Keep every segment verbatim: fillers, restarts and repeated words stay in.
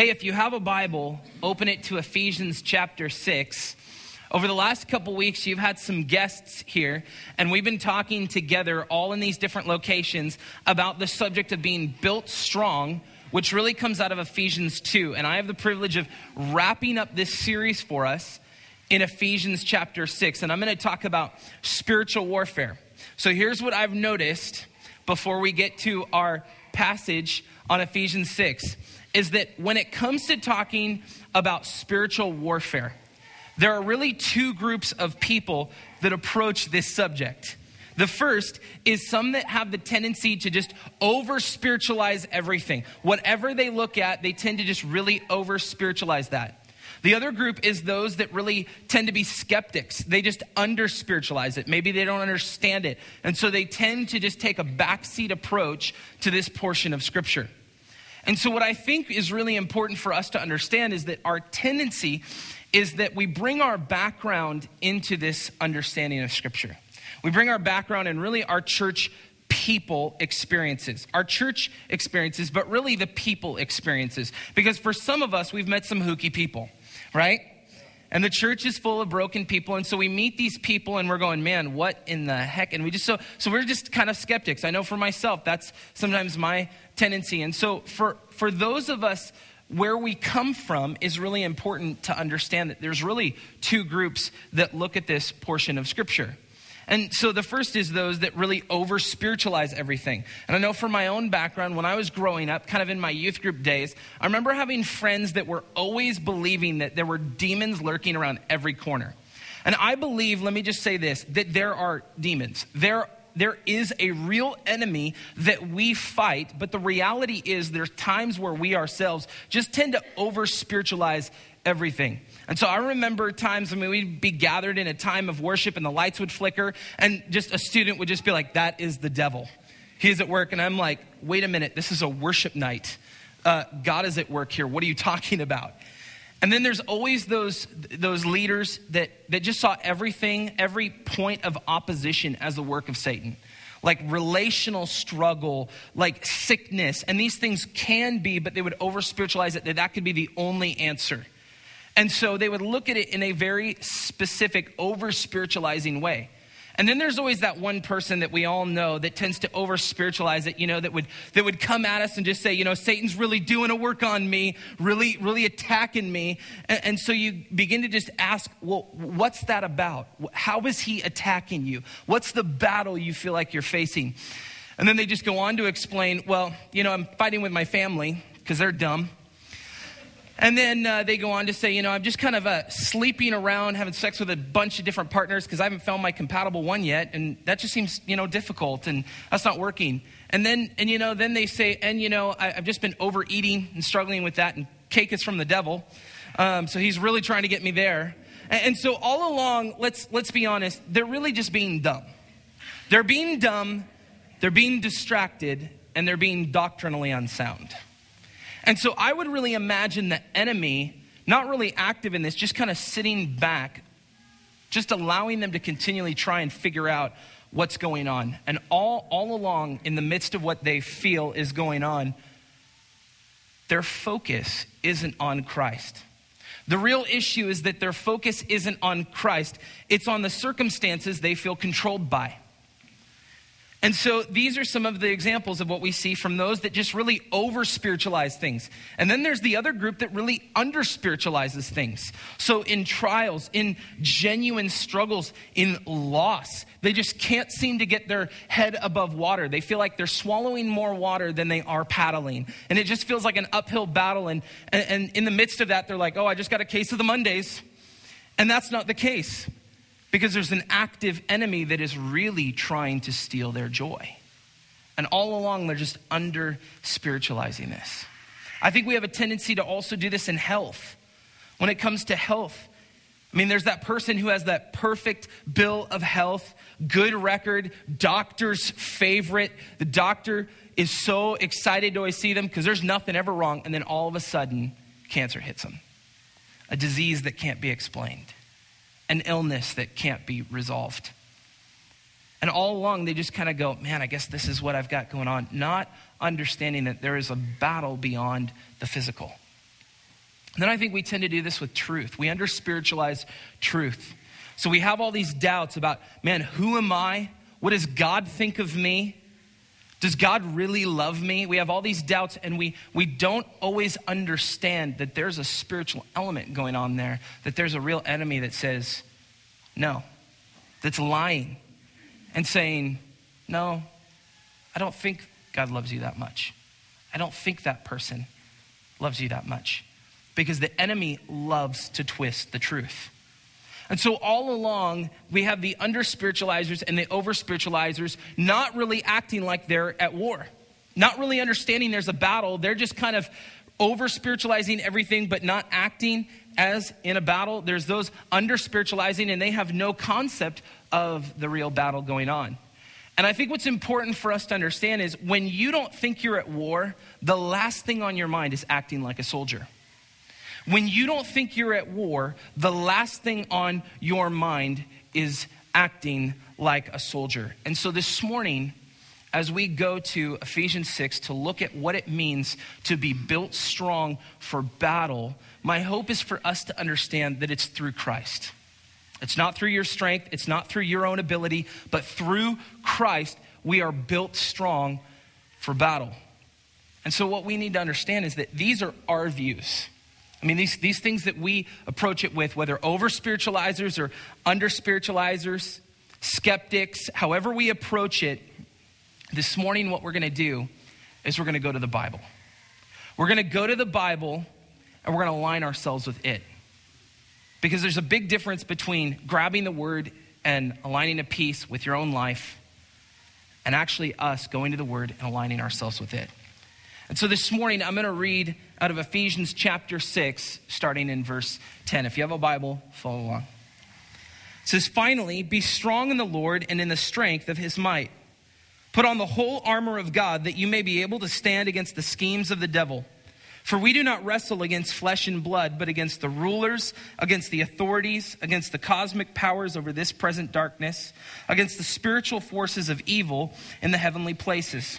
Hey, if you have a Bible, open it to Ephesians chapter six. Over the last couple weeks, you've had some guests here, and we've been talking together all in these different locations about the subject of being built strong, which really comes out of Ephesians two. And I have the privilege of wrapping up this series for us in Ephesians chapter six. And I'm going to talk about spiritual warfare. So here's what I've noticed before we get to our passage on Ephesians six, is that when it comes to talking about spiritual warfare, there are really two groups of people that approach this subject. The first is some that have the tendency to just over-spiritualize everything. Whatever they look at, they tend to just really over-spiritualize that. The other group is those that really tend to be skeptics. They just under-spiritualize it. Maybe they don't understand it. And so they tend to just take a backseat approach to this portion of Scripture. And so what I think is really important for us to understand is that our tendency is that we bring our background into this understanding of Scripture. We bring our background and really our church people experiences, our church experiences, but really the people experiences. Because for some of us, we've met some hooky people, right? And the church is full of broken people. And so we meet these people and we're going, man, what in the heck? And we just, so, so we're just kind of skeptics. I know for myself, that's sometimes my tendency. And so for, for those of us, where we come from is really important to understand that there's really two groups that look at this portion of Scripture. And so the first is those that really over-spiritualize everything. And I know from my own background, when I was growing up, kind of in my youth group days, I remember having friends that were always believing that there were demons lurking around every corner. And I believe, let me just say this, that there are demons. There There is a real enemy that we fight, but the reality is there's times where we ourselves just tend to over-spiritualize everything. And so I remember times, I mean, we'd be gathered in a time of worship and the lights would flicker and just a student would just be like, that is the devil. He is at work. And I'm like, wait a minute, this is a worship night. Uh, God is at work here. What are you talking about? And then there's always those those leaders that, that just saw everything, every point of opposition as the work of Satan. Like relational struggle, like sickness. And these things can be, but they would over-spiritualize it, that that could be the only answer. And so they would look at it in a very specific, over-spiritualizing way. And then there's always that one person that we all know that tends to over-spiritualize it, you know, that would that would come at us and just say, you know, Satan's really doing a work on me, really, really attacking me. And, and so you begin to just ask, well, what's that about? How is he attacking you? What's the battle you feel like you're facing? And then they just go on to explain, well, you know, I'm fighting with my family because they're dumb. And then uh, they go on to say, you know, I'm just kind of uh, sleeping around, having sex with a bunch of different partners because I haven't found my compatible one yet. And that just seems, you know, difficult and that's not working. And then, and you know, then they say, and, you know, I, I've just been overeating and struggling with that. And cake is from the devil. Um, so he's really trying to get me there. And, and so all along, let's let's be honest, they're really just being dumb. They're being dumb, they're being distracted, and they're being doctrinally unsound. And so I would really imagine the enemy, not really active in this, just kind of sitting back, just allowing them to continually try and figure out what's going on. And all, all along, in the midst of what they feel is going on, their focus isn't on Christ. The real issue is that their focus isn't on Christ. It's on the circumstances they feel controlled by. And so these are some of the examples of what we see from those that just really over-spiritualize things. And then there's the other group that really under-spiritualizes things. So in trials, in genuine struggles, in loss, they just can't seem to get their head above water. They feel like they're swallowing more water than they are paddling. And it just feels like an uphill battle. And, and, and in the midst of that, they're like, oh, I just got a case of the Mondays. And that's not the case. Because there's an active enemy that is really trying to steal their joy. And all along, they're just under-spiritualizing this. I think we have a tendency to also do this in health. When it comes to health, I mean, there's that person who has that perfect bill of health, good record, doctor's favorite. The doctor is so excited to always see them because there's nothing ever wrong. And then all of a sudden, cancer hits them. A disease that can't be explained. An illness that can't be resolved. And all along, they just kind of go, man, I guess this is what I've got going on. Not understanding that there is a battle beyond the physical. Then I think we tend to do this with truth. We under-spiritualize truth. So we have all these doubts about, man, who am I? What does God think of me? Does God really love me? We have all these doubts, and we, we don't always understand that there's a spiritual element going on there, that there's a real enemy that says no, that's lying and saying, no, I don't think God loves you that much. I don't think that person loves you that much, because the enemy loves to twist the truth. And so all along, we have the under-spiritualizers and the over-spiritualizers not really acting like they're at war, not really understanding there's a battle. They're just kind of over-spiritualizing everything, but not acting as in a battle. There's those under-spiritualizing, and they have no concept of the real battle going on. And I think what's important for us to understand is when you don't think you're at war, the last thing on your mind is acting like a soldier. When you don't think you're at war, the last thing on your mind is acting like a soldier. And so this morning, as we go to Ephesians six to look at what it means to be built strong for battle, my hope is for us to understand that it's through Christ. It's not through your strength, it's not through your own ability, but through Christ, we are built strong for battle. And so what we need to understand is that these are our views. I mean, these, these things that we approach it with, whether over-spiritualizers or under-spiritualizers, skeptics, however we approach it, this morning what we're going to do is we're going to go to the Bible. We're going to go to the Bible, and we're going to align ourselves with it. Because there's a big difference between grabbing the word and aligning a piece with your own life, and actually us going to the word and aligning ourselves with it. And so this morning, I'm going to read out of Ephesians chapter six, starting in verse ten. If you have a Bible, follow along. It says, "Finally, be strong in the Lord and in the strength of his might. Put on the whole armor of God that you may be able to stand against the schemes of the devil. For we do not wrestle against flesh and blood, but against the rulers, against the authorities, against the cosmic powers over this present darkness, against the spiritual forces of evil in the heavenly places.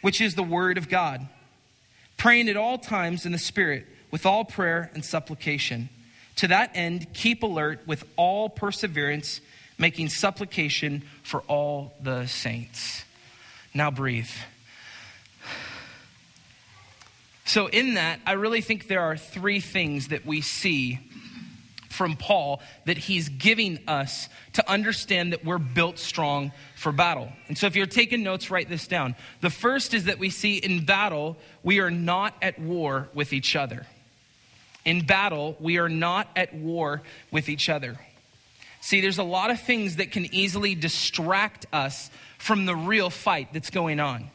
which is the word of God, praying at all times in the Spirit with all prayer and supplication. To that end, keep alert with all perseverance, making supplication for all the saints." Now breathe. So in that, I really think there are three things that we see from Paul that he's giving us to understand that we're built strong for battle. And so if you're taking notes, write this down. The first is that we see in battle, we are not at war with each other. In battle, we are not at war with each other. See, there's a lot of things that can easily distract us from the real fight that's going on.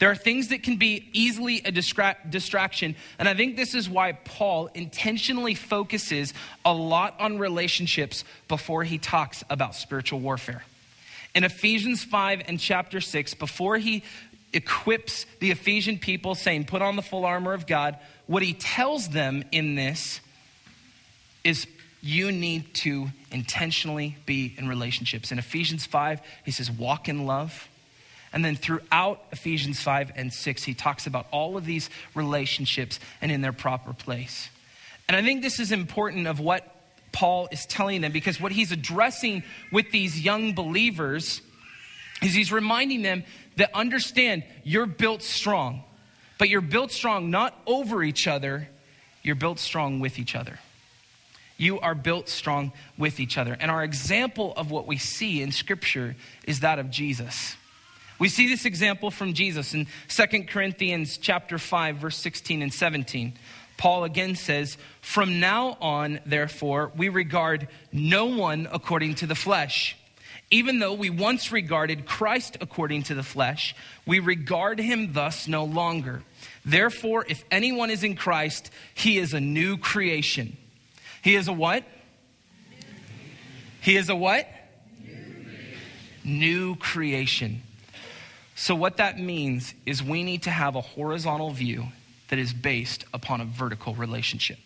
There are things that can be easily a distra- distraction. And I think this is why Paul intentionally focuses a lot on relationships before he talks about spiritual warfare. In Ephesians five and chapter six, before he equips the Ephesian people saying, put on the full armor of God, what he tells them in this is you need to intentionally be in relationships. In Ephesians five, he says, walk in love. And then throughout Ephesians five and six, he talks about all of these relationships and in their proper place. And I think this is important of what Paul is telling them, because what he's addressing with these young believers is he's reminding them that understand you're built strong, but you're built strong not over each other, you're built strong with each other. You are built strong with each other. And our example of what we see in Scripture is that of Jesus. We see this example from Jesus in Second Corinthians chapter five, verse sixteen and seventeen. Paul again says, "From now on, therefore, we regard no one according to the flesh. Even though we once regarded Christ according to the flesh, we regard him thus no longer. Therefore, if anyone is in Christ, he is a new creation. He is a what? He is a what? New creation. So what that means is we need to have a horizontal view that is based upon a vertical relationship.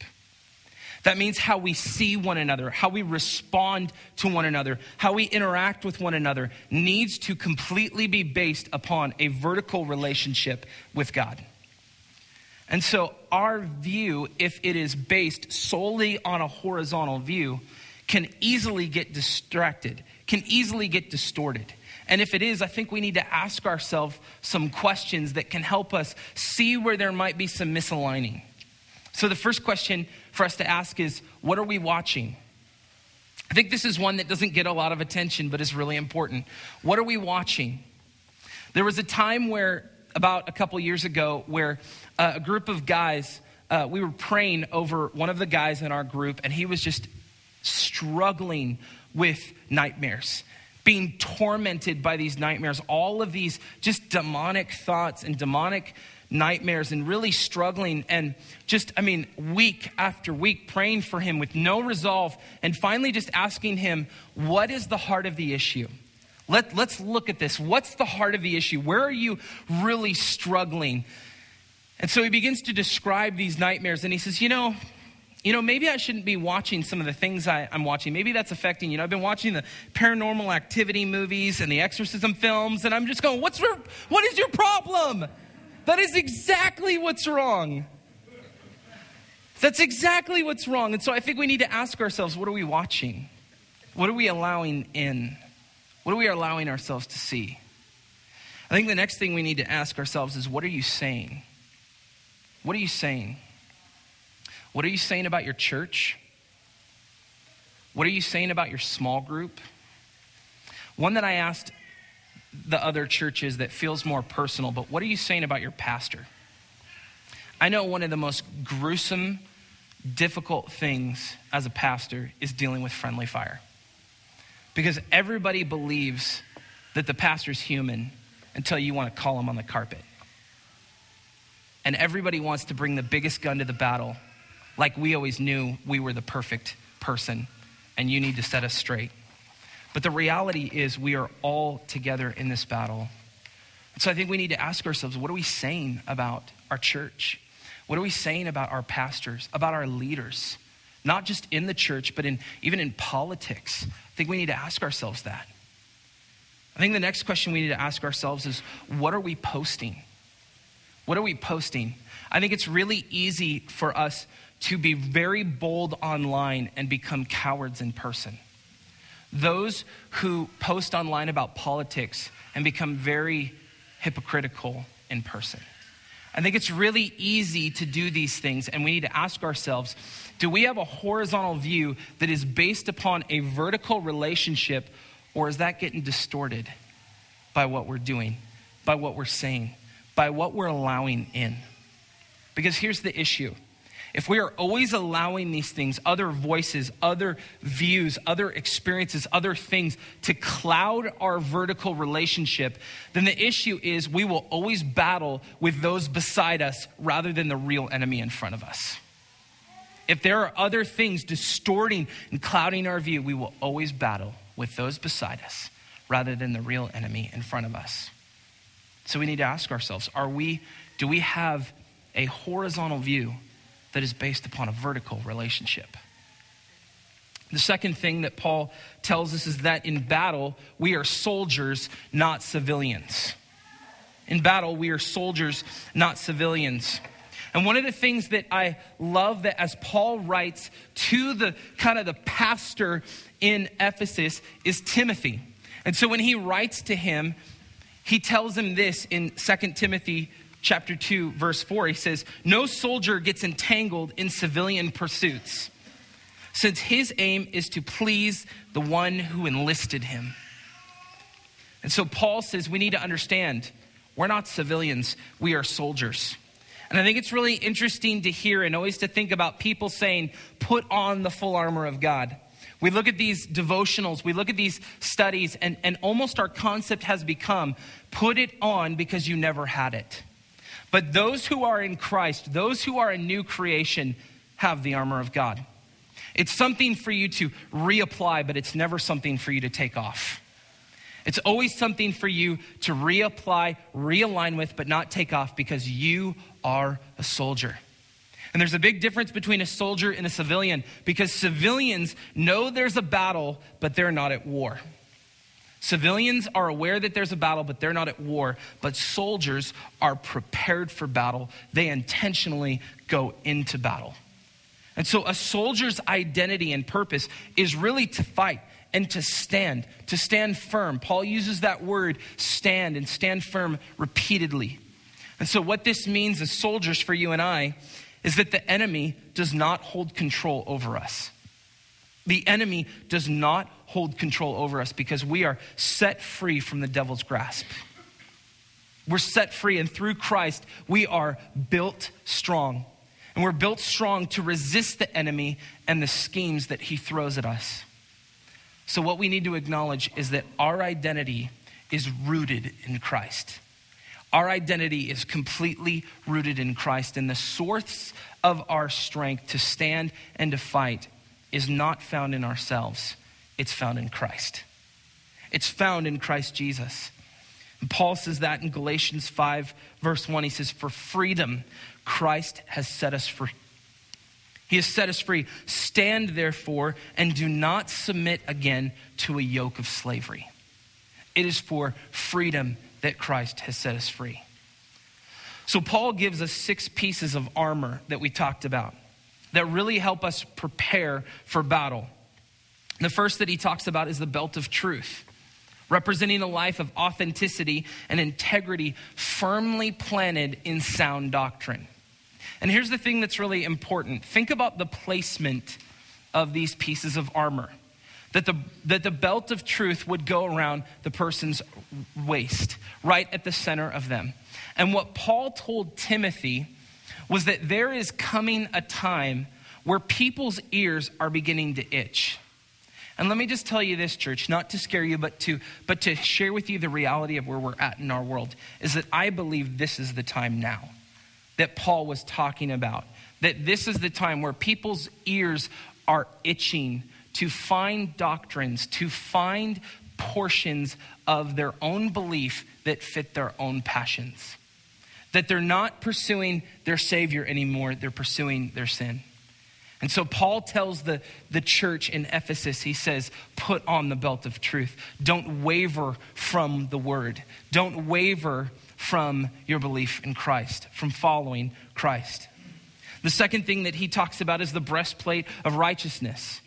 That means how we see one another, how we respond to one another, how we interact with one another needs to completely be based upon a vertical relationship with God. And so our view, if it is based solely on a horizontal view, can easily get distracted, can easily get distorted. And if it is, I think we need to ask ourselves some questions that can help us see where there might be some misaligning. So the first question for us to ask is, what are we watching? I think this is one that doesn't get a lot of attention, but is really important. What are we watching? There was a time where, about a couple years ago, where uh, a group of guys, uh, we were praying over one of the guys in our group, and he was just struggling with nightmares, being tormented by these nightmares, all of these just demonic thoughts and demonic nightmares, and really struggling, and just, I mean, week after week praying for him with no resolve, and finally just asking him, what is the heart of the issue? Let, let's look at this. What's the heart of the issue? Where are you really struggling? And so he begins to describe these nightmares, and he says, you know, You know, maybe I shouldn't be watching some of the things I, I'm watching. Maybe that's affecting, you know, I've been watching the paranormal activity movies and the exorcism films, and I'm just going, what's your, what is your problem? That is exactly what's wrong. That's exactly what's wrong. And so I think we need to ask ourselves, what are we watching? What are we allowing in? What are we allowing ourselves to see? I think the next thing we need to ask ourselves is, what are you saying? What are you saying? What are you saying about your church? What are you saying about your small group? One that I asked the other churches that feels more personal, but what are you saying about your pastor? I know one of the most gruesome, difficult things as a pastor is dealing with friendly fire, because everybody believes that the pastor's human until you want to call him on the carpet. And everybody wants to bring the biggest gun to the battle, like we always knew we were the perfect person and you need to set us straight. But the reality is we are all together in this battle. So I think we need to ask ourselves, what are we saying about our church? What are we saying about our pastors, about our leaders? Not just in the church, but in even in politics. I think we need to ask ourselves that. I think the next question we need to ask ourselves is, what are we posting? What are we posting? I think it's really easy for us to be very bold online and become cowards in person. Those who post online about politics and become very hypocritical in person. I think it's really easy to do these things, and we need to ask ourselves, do we have a horizontal view that is based upon a vertical relationship, or is that getting distorted by what we're doing, by what we're saying, by what we're allowing in? Because here's the issue. If we are always allowing these things, other voices, other views, other experiences, other things to cloud our vertical relationship, then the issue is we will always battle with those beside us rather than the real enemy in front of us. If there are other things distorting and clouding our view, we will always battle with those beside us rather than the real enemy in front of us. So we need to ask ourselves, are we, do we have a horizontal view that is based upon a vertical relationship? The second thing that Paul tells us is that in battle, we are soldiers, not civilians. In battle, we are soldiers, not civilians. And one of the things that I love that as Paul writes to the kind of the pastor in Ephesus is Timothy. And so when he writes to him, he tells him this in Second Timothy Chapter two, verse four, he says, no soldier gets entangled in civilian pursuits, since his aim is to please the one who enlisted him. And so Paul says we need to understand we're not civilians, we are soldiers. And I think it's really interesting to hear and always to think about people saying, put on the full armor of God. We look at these devotionals, we look at these studies, and, and almost our concept has become, put it on because you never had it. But those who are in Christ, those who are a new creation, have the armor of God. It's something for you to reapply, but it's never something for you to take off. It's always something for you to reapply, realign with, but not take off, because you are a soldier. And there's a big difference between a soldier and a civilian, because civilians know there's a battle, but they're not at war. Civilians are aware that there's a battle, but they're not at war. But soldiers are prepared for battle. They intentionally go into battle. And so a soldier's identity and purpose is really to fight and to stand, to stand firm. Paul uses that word, stand, and stand firm repeatedly. And so what this means as soldiers for you and I is that the enemy does not hold control over us. The enemy does not hold control over us because we are set free from the devil's grasp. We're set free, and through Christ, we are built strong. And we're built strong to resist the enemy and the schemes that he throws at us. So what we need to acknowledge is that our identity is rooted in Christ. Our identity is completely rooted in Christ, and the source of our strength to stand and to fight is not found in ourselves. It's found in Christ. It's found in Christ Jesus. And Paul says that in Galatians five, verse one, he says, "For freedom, Christ has set us free. He has set us free. Stand therefore, and do not submit again to a yoke of slavery." It is for freedom that Christ has set us free. So Paul gives us six pieces of armor that we talked about that really help us prepare for battle. The first that he talks about is the belt of truth, representing a life of authenticity and integrity firmly planted in sound doctrine. And here's the thing that's really important. Think about the placement of these pieces of armor. That the, that the belt of truth would go around the person's waist, right at the center of them. And what Paul told Timothy was that there is coming a time where people's ears are beginning to itch. And let me just tell you this, church, not to scare you, but to but to share with you the reality of where we're at in our world, is that I believe this is the time now that Paul was talking about, that this is the time where people's ears are itching to find doctrines, to find portions of their own belief that fit their own passions, that they're not pursuing their Savior anymore, they're pursuing their sin. And so Paul tells the, the church in Ephesus, he says, put on the belt of truth. Don't waver from the word. Don't waver from your belief in Christ, from following Christ. The second thing that he talks about is the breastplate of righteousness,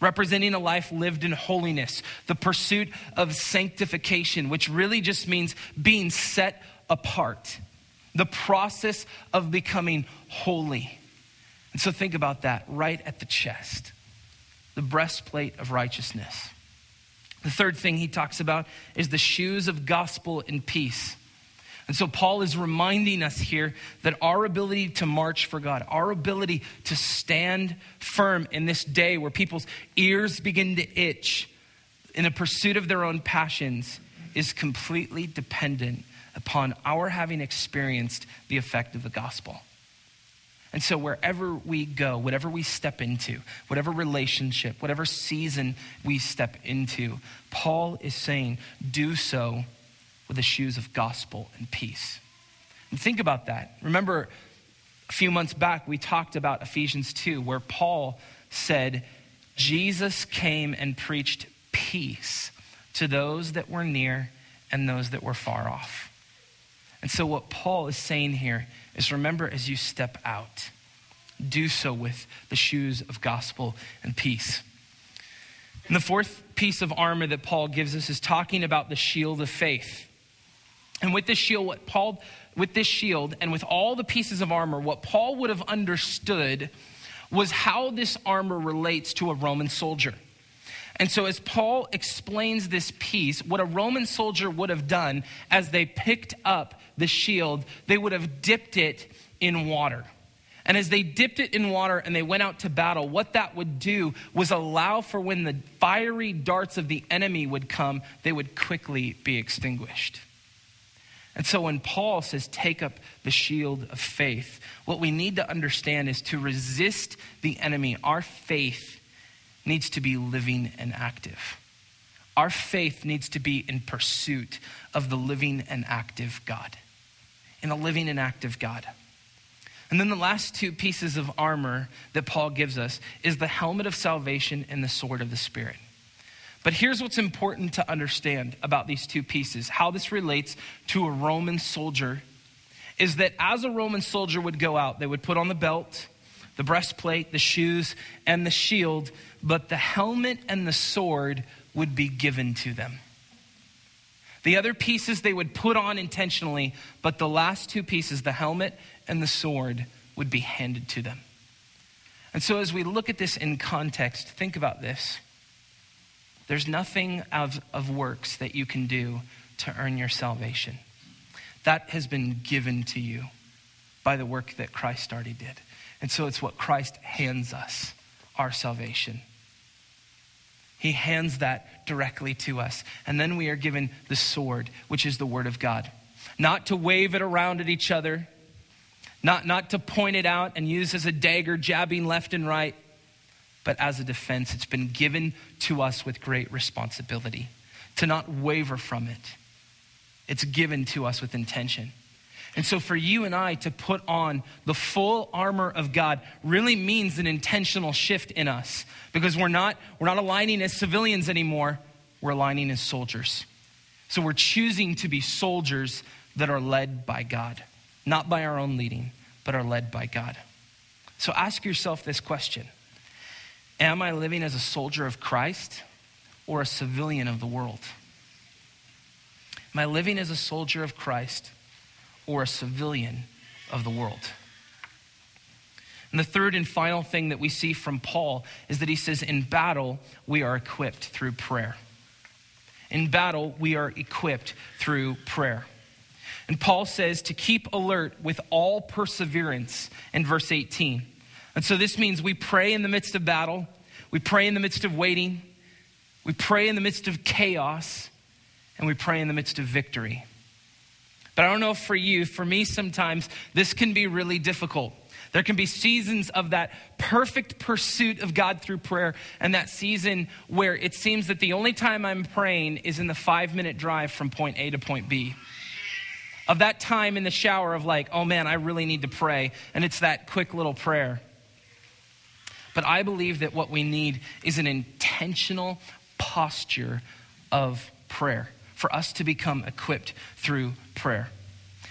representing a life lived in holiness, the pursuit of sanctification, which really just means being set apart, the process of becoming holy. And so think about that, right at the chest, the breastplate of righteousness. The third thing he talks about is the shoes of gospel and peace. And so Paul is reminding us here that our ability to march for God, our ability to stand firm in this day where people's ears begin to itch in a pursuit of their own passions, is completely dependent upon our having experienced the effect of the gospel. And so wherever we go, whatever we step into, whatever relationship, whatever season we step into, Paul is saying, do so with the shoes of gospel and peace. And think about that. Remember, a few months back, we talked about Ephesians two, where Paul said, Jesus came and preached peace to those that were near and those that were far off. And so what Paul is saying here is, remember, as you step out, do so with the shoes of gospel and peace. And the fourth piece of armor that Paul gives us is talking about the shield of faith. And with this shield, what Paul, with this shield and with all the pieces of armor, what Paul would have understood was how this armor relates to a Roman soldier. And so as Paul explains this piece, what a Roman soldier would have done as they picked up the shield, they would have dipped it in water. And as they dipped it in water and they went out to battle, what that would do was allow for when the fiery darts of the enemy would come, they would quickly be extinguished. And so when Paul says, take up the shield of faith, what we need to understand is to resist the enemy. Our faith needs to be living and active. Our faith needs to be in pursuit of the living and active God. In the living and active God. And then the last two pieces of armor that Paul gives us is the helmet of salvation and the sword of the Spirit. But here's what's important to understand about these two pieces, how this relates to a Roman soldier, is that as a Roman soldier would go out, they would put on the belt, the breastplate, the shoes, and the shield, but the helmet and the sword would be given to them. The other pieces they would put on intentionally, but the last two pieces, the helmet and the sword, would be handed to them. And so as we look at this in context, think about this. There's nothing of, of works that you can do to earn your salvation. That has been given to you by the work that Christ already did. And so it's what Christ hands us, our salvation. He hands that directly to us. And then we are given the sword, which is the word of God. Not to wave it around at each other, not, not to point it out and use as a dagger, jabbing left and right, but as a defense. It's been given to us with great responsibility to not waver from it. It's given to us with intention. And so for you and I to put on the full armor of God really means an intentional shift in us, because we're not, we're not aligning as civilians anymore. We're aligning as soldiers. So we're choosing to be soldiers that are led by God, not by our own leading, but are led by God. So ask yourself this question. Am I living as a soldier of Christ or a civilian of the world? Am I living as a soldier of Christ or a civilian of the world? And the third and final thing that we see from Paul is that he says, in battle, we are equipped through prayer. In battle, we are equipped through prayer. And Paul says to keep alert with all perseverance in verse eighteen. And so this means we pray in the midst of battle. We pray in the midst of waiting. We pray in the midst of chaos. And we pray in the midst of victory. But I don't know for you, for me sometimes, this can be really difficult. There can be seasons of that perfect pursuit of God through prayer, and that season where it seems that the only time I'm praying is in the five minute drive from point A to point B. Of that time in the shower of like, oh man, I really need to pray. And it's that quick little prayer. But I believe that what we need is an intentional posture of prayer for us to become equipped through prayer.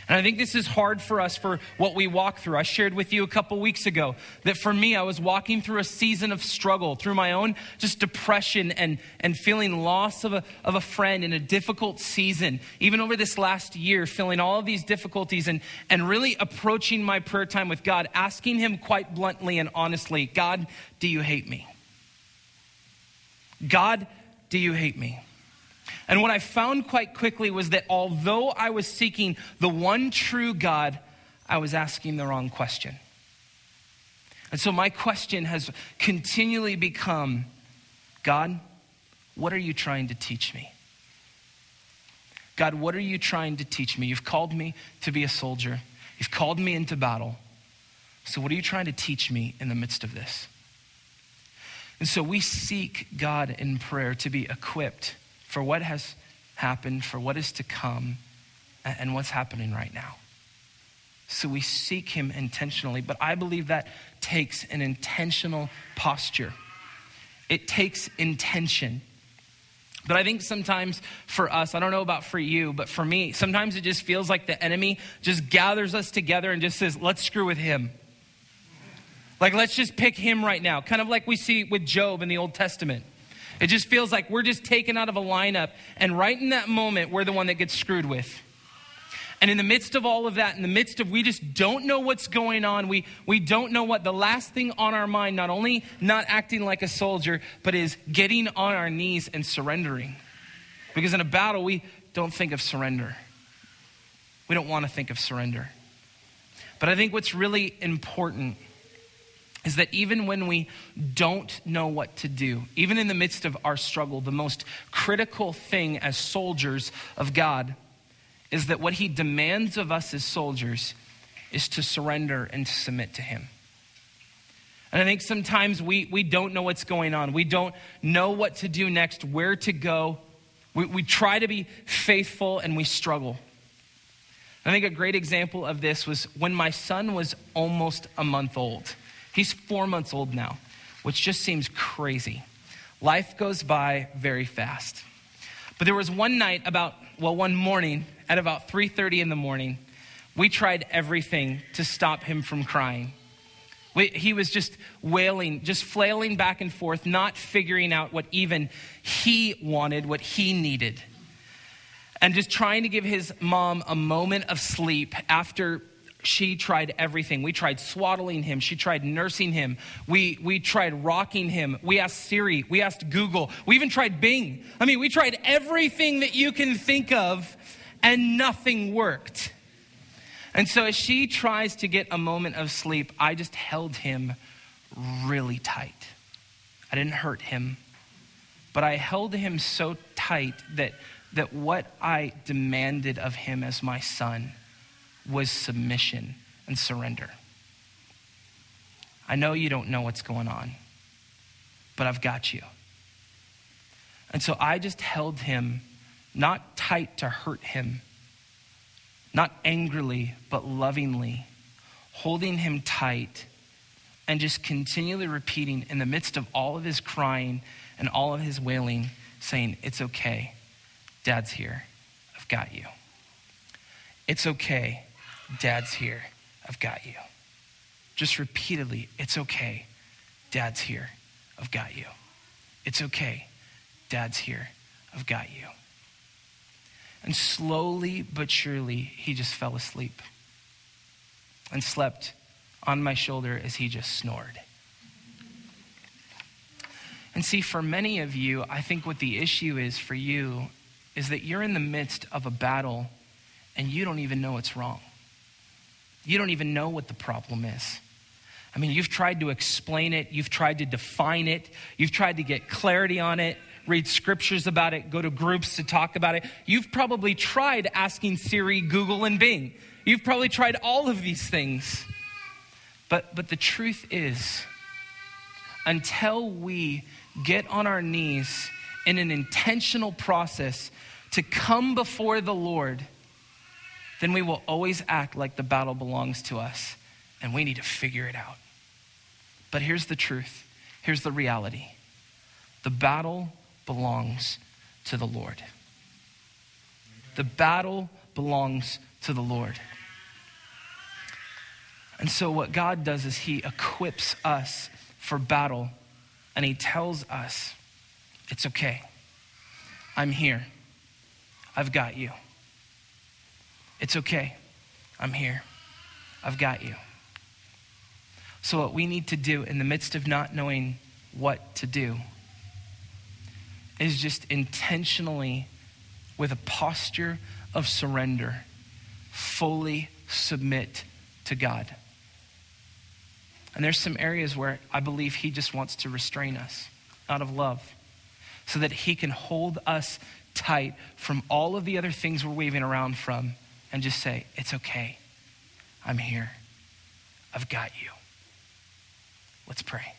And I think this is hard for us for what we walk through. I shared with you a couple weeks ago that for me, I was walking through a season of struggle, through my own just depression and, and feeling loss of a, of a friend in a difficult season. Even over this last year, feeling all of these difficulties and, and really approaching my prayer time with God, asking him quite bluntly and honestly, God, do you hate me? God, do you hate me? And what I found quite quickly was that although I was seeking the one true God, I was asking the wrong question. And so my question has continually become, God, what are you trying to teach me? God, what are you trying to teach me? You've called me to be a soldier. You've called me into battle. So what are you trying to teach me in the midst of this? And so we seek God in prayer to be equipped for what has happened, for what is to come, and what's happening right now. So we seek him intentionally, but I believe that takes an intentional posture. It takes intention. But I think sometimes for us, I don't know about for you, but for me, sometimes it just feels like the enemy just gathers us together and just says, let's screw with him. Like, let's just pick him right now. Kind of like we see with Job in the Old Testament. It just feels like we're just taken out of a lineup, and right in that moment, we're the one that gets screwed with. And in the midst of all of that, in the midst of we just don't know what's going on, we, we don't know what the last thing on our mind, not only not acting like a soldier, but is getting on our knees and surrendering. Because in a battle, we don't think of surrender. We don't want to think of surrender. But I think what's really important is that even when we don't know what to do, even in the midst of our struggle, the most critical thing as soldiers of God is that what he demands of us as soldiers is to surrender and to submit to him. And I think sometimes we we don't know what's going on. We don't know what to do next, where to go. We, we try to be faithful and we struggle. I think a great example of this was when my son was almost a month old. He's four months old now, which just seems crazy. Life goes by very fast. But there was one night about, well, one morning at about three thirty in the morning, we tried everything to stop him from crying. We, he was just wailing, just flailing back and forth, not figuring out what even he wanted, what he needed. And just trying to give his mom a moment of sleep after she tried everything. We tried swaddling him. She tried nursing him. We we tried rocking him. We asked Siri. We asked Google. We even tried Bing. I mean, we tried everything that you can think of, and nothing worked. And so as she tries to get a moment of sleep, I just held him really tight. I didn't hurt him, but I held him so tight that that what I demanded of him as my son was submission and surrender. I know you don't know what's going on, but I've got you. And so I just held him, not tight to hurt him, not angrily, but lovingly, holding him tight and just continually repeating in the midst of all of his crying and all of his wailing, saying, "It's okay. Dad's here. I've got you. It's okay. Dad's here. I've got you." Just repeatedly, "It's okay. Dad's here. I've got you. It's okay. Dad's here. I've got you." And slowly but surely, he just fell asleep and slept on my shoulder as he just snored. And see, for many of you, I think what the issue is for you is that you're in the midst of a battle and you don't even know what's wrong. You don't even know what the problem is. I mean, you've tried to explain it. You've tried to define it. You've tried to get clarity on it, read scriptures about it, go to groups to talk about it. You've probably tried asking Siri, Google, and Bing. You've probably tried all of these things. But, but the truth is, until we get on our knees in an intentional process to come before the Lord, then we will always act like the battle belongs to us and we need to figure it out. But here's the truth. Here's the reality. The battle belongs to the Lord. The battle belongs to the Lord. And so what God does is he equips us for battle and he tells us, "It's okay. I'm here. I've got you. It's okay. I'm here. I've got you." So what we need to do in the midst of not knowing what to do is just intentionally, with a posture of surrender, fully submit to God. And there's some areas where I believe he just wants to restrain us out of love, so that he can hold us tight from all of the other things we're waving around from and just say, "It's okay. I'm here. I've got you." Let's pray.